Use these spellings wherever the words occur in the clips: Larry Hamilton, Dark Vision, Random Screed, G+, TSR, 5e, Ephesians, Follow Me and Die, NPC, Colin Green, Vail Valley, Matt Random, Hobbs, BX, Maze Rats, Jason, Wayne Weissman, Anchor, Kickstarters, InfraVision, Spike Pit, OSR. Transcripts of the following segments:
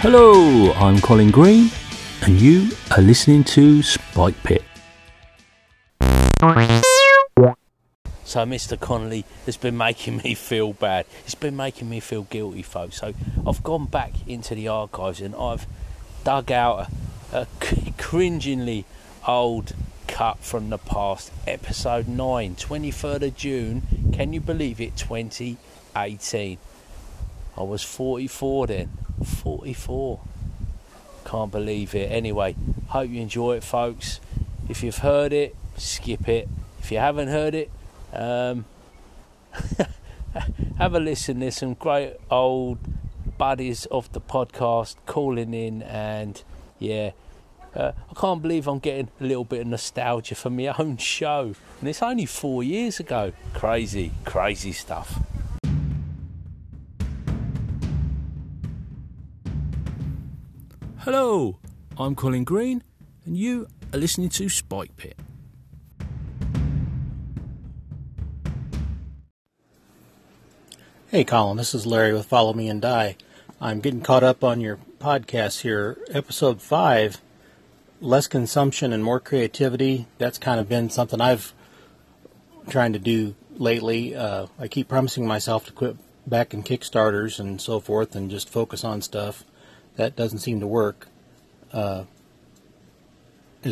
Hello, I'm Colin Green, and you are listening to Spike Pit. So Mr. Connolly has been making me feel bad. It's been making me feel guilty, folks. So I've gone back into the archives and I've dug out a cringingly old cut from the past. Episode 9, 23rd of June. Can you believe it? 2018. I was 44 then. 44. Can't believe it. Anyway, hope you enjoy it, folks. If you've heard it, skip it. If you haven't heard it, have a listen. There's some great old buddies of the podcast calling in, and I can't believe I'm getting a little bit of nostalgia for my own show, and it's only 4 years ago. Crazy stuff. Hello, I'm Colin Green, and you are listening to Spike Pit. Hey Colin, this is Larry with Follow Me and Die. I'm getting caught up on your podcast here. Episode 5, Less Consumption and More Creativity. That's kind of been something I've trying to do lately. I keep promising myself to quit back in Kickstarters and so forth and just focus on stuff. That doesn't seem to work. As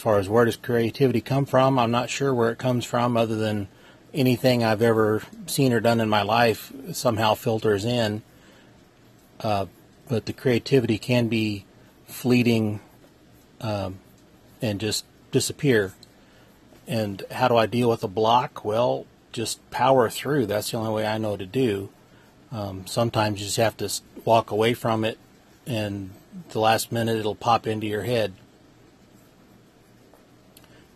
far as where does creativity come from, I'm not sure where it comes from other than anything I've ever seen or done in my life somehow filters in. But the creativity can be fleeting and just disappear. And how do I deal with a block? Well, just power through. That's the only way I know to do. Sometimes you just have to walk away from it, and the last minute it'll pop into your head.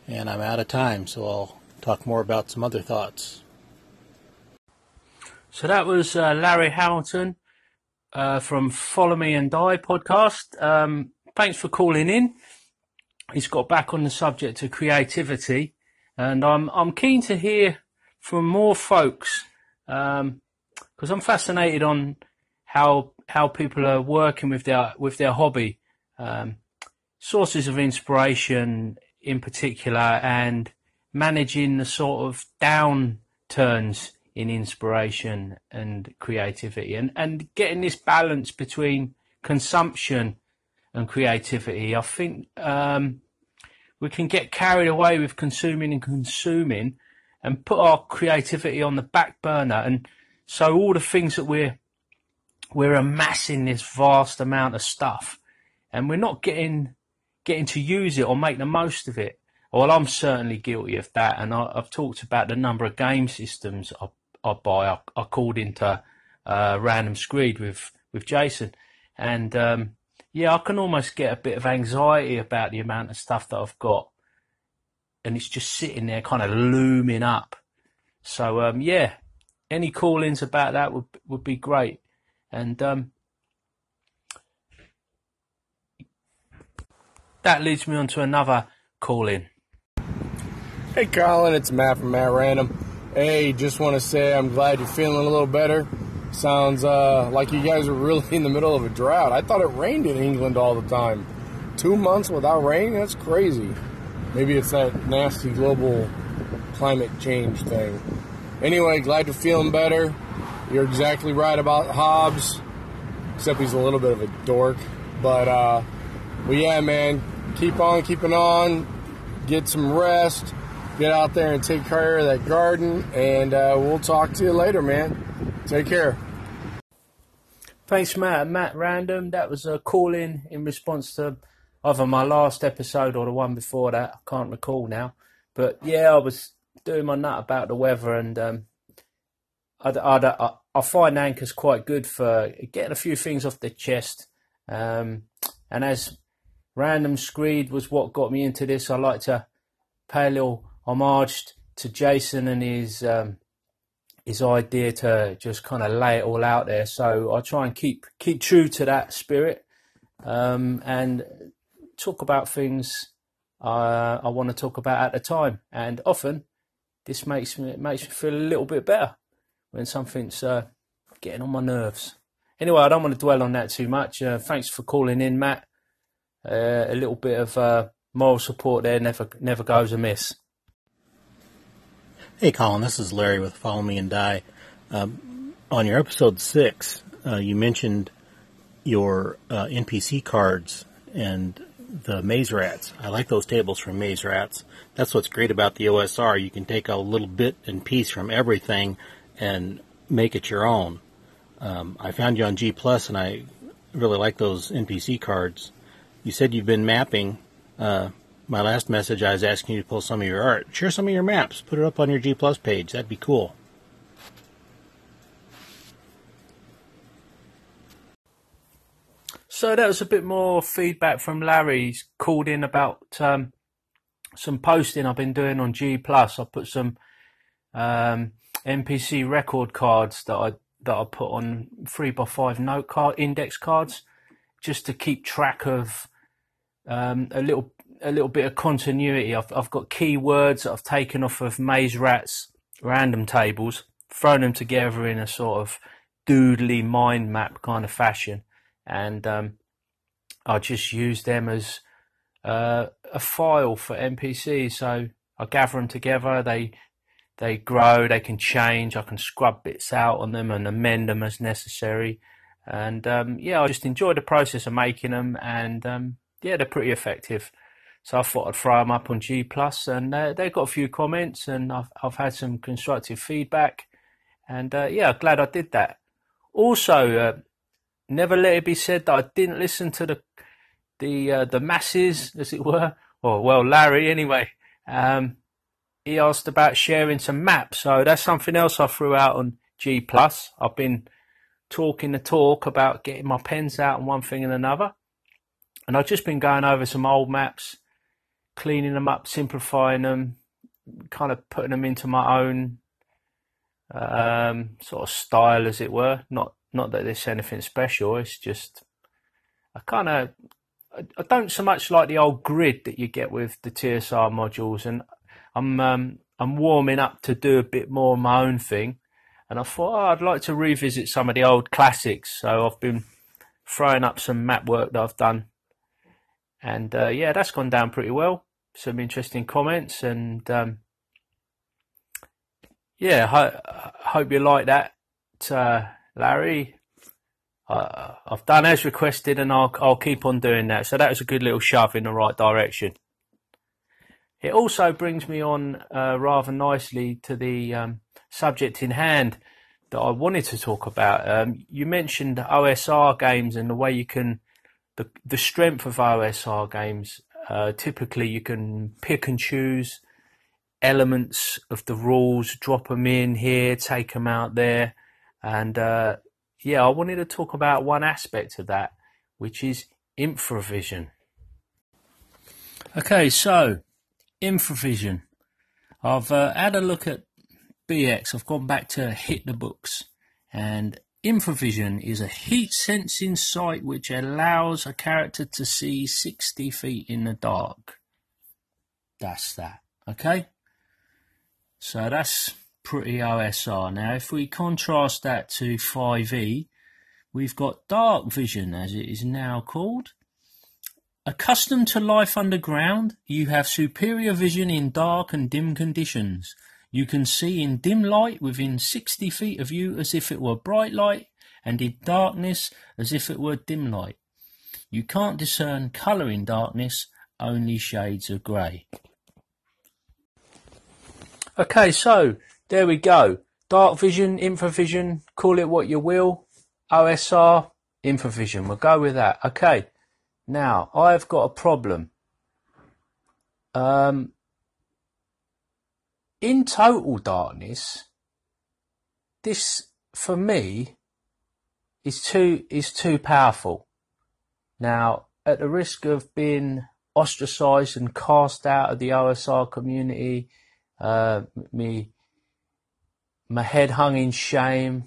And I'm out of time, so I'll talk more about some other thoughts. So that was Larry Hamilton from Follow Me and Die podcast. Thanks for calling in. He's got back on the subject of creativity, and I'm keen to hear from more folks because I'm fascinated on how people are working with their hobby, sources of inspiration in particular, and managing the sort of downturns in inspiration and creativity, and getting this balance between consumption and creativity. I think we can get carried away with consuming and put our creativity on the back burner. And so all the things that we're amassing, this vast amount of stuff, and we're not getting to use it or make the most of it. Well, I'm certainly guilty of that, and I've talked about the number of game systems I buy. I called into Random Screed with Jason, and I can almost get a bit of anxiety about the amount of stuff that I've got, and it's just sitting there kind of looming up. So, any call-ins about that would be great. And that leads me on to another call-in. Hey Colin, it's Matt from Matt Random. Hey, just want to say I'm glad you're feeling a little better. Sounds like you guys are really in the middle of a drought. I thought it rained in England all the time. 2 months without rain? That's crazy. Maybe it's that nasty global climate change thing. Anyway, glad you're feeling better. You're exactly right about Hobbs, except he's a little bit of a dork. But, man, keep on keeping on. Get some rest. Get out there and take care of that garden, and we'll talk to you later, man. Take care. Thanks, Matt. Matt Random. That was a call-in in response to either my last episode or the one before that. I can't recall now. But, I was doing my nut about the weather, and I find Anchor's quite good for getting a few things off the chest. And as Random Screed was what got me into this, I like to pay a little homage to Jason and his idea to just kind of lay it all out there. So I try and keep true to that spirit and talk about things I want to talk about at the time. And often this makes me feel a little bit better when something's getting on my nerves. anyway, I don't want to dwell on that too much. Thanks for calling in, Matt. A little bit of moral support there never goes amiss. Hey, Colin, this is Larry with Follow Me and Die. On your episode 6, you mentioned your NPC cards and the Maze Rats. I like those tables from Maze Rats. That's what's great about the OSR. You can take a little bit and piece from everything and make it your own. I found you on G+, and I really like those NPC cards. You said you've been mapping. My last message, I was asking you to pull some of your art. Share some of your maps. Put it up on your G+ page. That'd be cool. So that was a bit more feedback from Larry. He's called in about some posting I've been doing on G+. I put some NPC record cards that I put on 3x5 note card index cards, just to keep track of a little bit of continuity. I've got keywords that I've taken off of Maze Rats random tables, thrown them together in a sort of doodly mind map kind of fashion, and I just use them as a file for NPCs. So I gather them together. They grow. They can change. I can scrub bits out on them and amend them as necessary. And yeah, I just enjoy the process of making them, and yeah, they're pretty effective. So I thought I'd throw them up on G+, and they've got a few comments, and I've had some constructive feedback, and yeah, glad I did that. Also, never let it be said that I didn't listen to the masses, as it were, or well, Larry anyway. He asked about sharing some maps, so that's something else I threw out on G+. I've been talking the talk about getting my pens out and one thing and another, and I've just been going over some old maps, cleaning them up, simplifying them, kind of putting them into my own sort of style, as it were. Not that there's anything special. It's just I don't so much like the old grid that you get with the TSR modules, and I'm warming up to do a bit more of my own thing. And I thought, oh, I'd like to revisit some of the old classics. So I've been throwing up some map work that I've done. And yeah, that's gone down pretty well. Some interesting comments. And yeah, I hope you like that, Larry. I've done as requested, and I'll keep on doing that. So that was a good little shove in the right direction. It also brings me on rather nicely to the subject in hand that I wanted to talk about. You mentioned OSR games and the way you can, the strength of OSR games. Typically, you can pick and choose elements of the rules, drop them in here, take them out there. And yeah, I wanted to talk about one aspect of that, which is InfraVision. Okay, so InfraVision. I've had a look at BX. I've gone back to hit the books, and InfraVision is a heat sensing sight which allows a character to see 60 feet in the dark. That's that. Okay, so that's pretty OSR. Now if we contrast that to 5e, we've got Dark Vision, as it is now called. Accustomed to life underground, you have superior vision in dark and dim conditions. You can see in dim light within 60 feet of you as if it were bright light, and in darkness as if it were dim light. You can't discern colour in darkness, only shades of grey. Okay, so there we go. Dark Vision, InfraVision, call it what you will. OSR, InfraVision. We'll go with that. Okay, now I've got a problem. In total darkness, this for me is too powerful. Now, at the risk of being ostracised and cast out of the OSR community, my head hung in shame.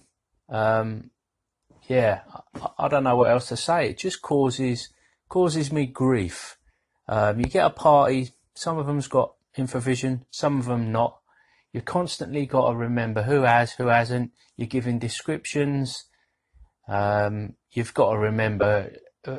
Yeah, I don't know what else to say. It just causes me grief. You get a party. Some of them's got InfraVision, some of them not. You constantly got to remember who has, who hasn't. You're giving descriptions. You've got to remember,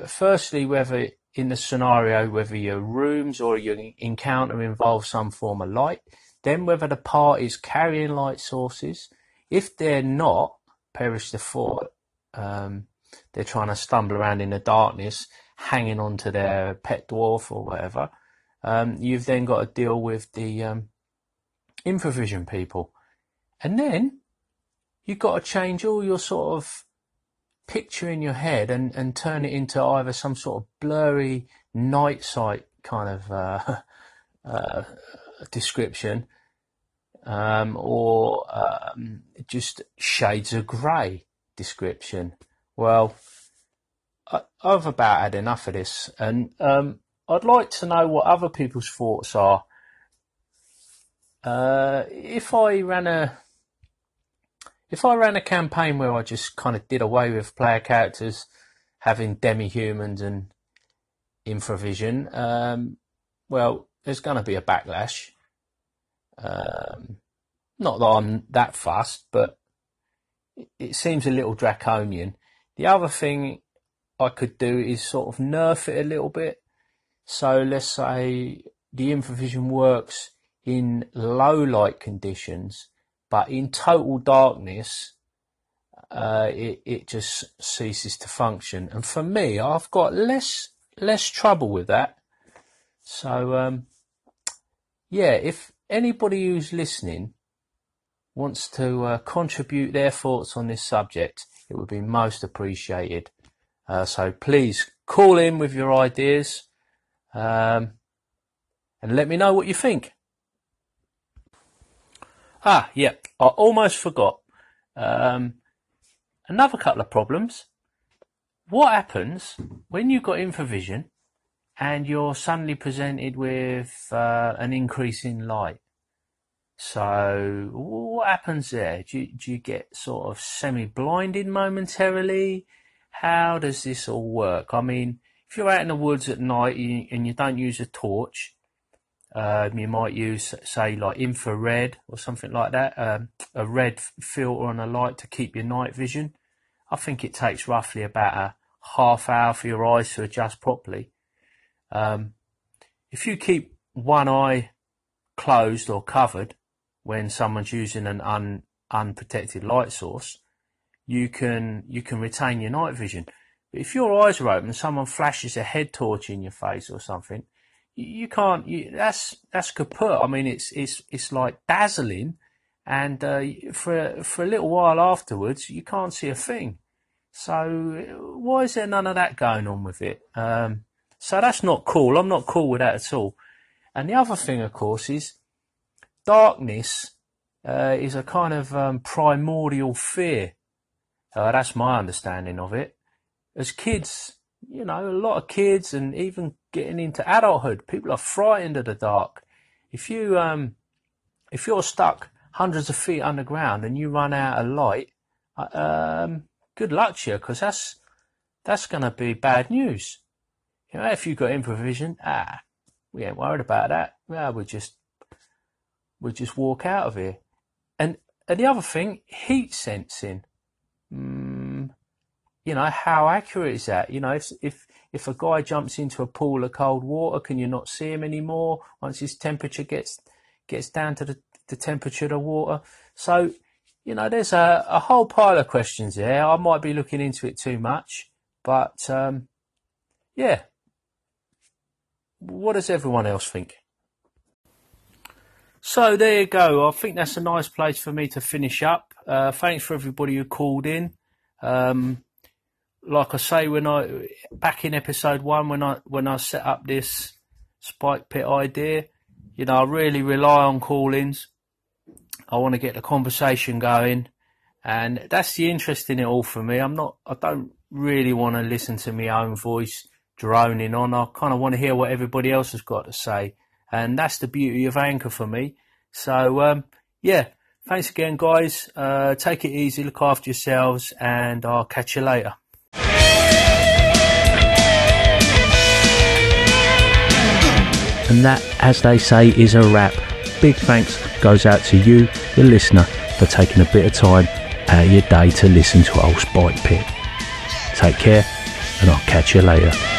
firstly, whether in the scenario, whether your rooms or your encounter involves some form of light, then whether the party's carrying light sources. If they're not, perish the thought. They're trying to stumble around in the darkness, hanging on to their pet dwarf or whatever. You've then got to deal with the InfraVision people. And then you've got to change all your sort of picture in your head and turn it into either some sort of blurry night sight kind of description, or just shades of grey description. Well, I've about had enough of this, and I'd like to know what other people's thoughts are. If I ran a campaign where I just kind of did away with player characters having demi-humans and InfraVision, well, there's going to be a backlash. Not that I'm that fussed, but it seems a little draconian. The other thing I could do is sort of nerf it a little bit. So let's say the InfraVision works in low light conditions, but in total darkness, it just ceases to function. And for me, I've got less trouble with that. So, yeah, if anybody who's listening wants to contribute their thoughts on this subject, it would be most appreciated. So please call in with your ideas, and let me know what you think. Ah, yeah, I almost forgot. Another couple of problems. What happens when you've got InfraVision and you're suddenly presented with an increase in light? So what happens there? Do you get sort of semi-blinded momentarily? How does this all work? I mean, if you're out in the woods at night and you don't use a torch, you might use, say, like infrared or something like that, a red filter on a light to keep your night vision. I think it takes roughly about a half hour for your eyes to adjust properly. If you keep one eye closed or covered when someone's using an unprotected light source, you can retain your night vision. But if your eyes are open and someone flashes a head torch in your face or something, you can't. That's kaput. I mean, it's like dazzling, and for a little while afterwards, you can't see a thing. So why is there none of that going on with it? So that's not cool. I'm not cool with that at all. And the other thing, of course, is darkness is a kind of primordial fear. That's my understanding of it. As kids, you know, a lot of kids, and even getting into adulthood, people are frightened of the dark. If you're stuck hundreds of feet underground and you run out of light, good luck to you, because that's going to be bad news. You know, if you've got InfraVision, we ain't worried about that. Yeah, we just walk out of here. And the other thing, heat sensing. You know, how accurate is that? You know, if a guy jumps into a pool of cold water, can you not see him anymore once his temperature gets down to the temperature of the water? So, you know, there's a whole pile of questions there. I might be looking into it too much, but yeah. What does everyone else think? So there you go. I think that's a nice place for me to finish up. Thanks for everybody who called in. Like I say, back in episode 1, when I set up this Spike Pit idea, you know, I really rely on call-ins. I want to get the conversation going, and that's the interest in it all for me. I don't really want to listen to my own voice droning on. I kind of want to hear what everybody else has got to say, and that's the beauty of Anchor for me. So, yeah, thanks again, guys. Take it easy, look after yourselves, and I'll catch you later. And that, as they say, is a wrap. Big thanks goes out to you, the listener, for taking a bit of time out of your day to listen to old Spike Pit. Take care, and I'll catch you later.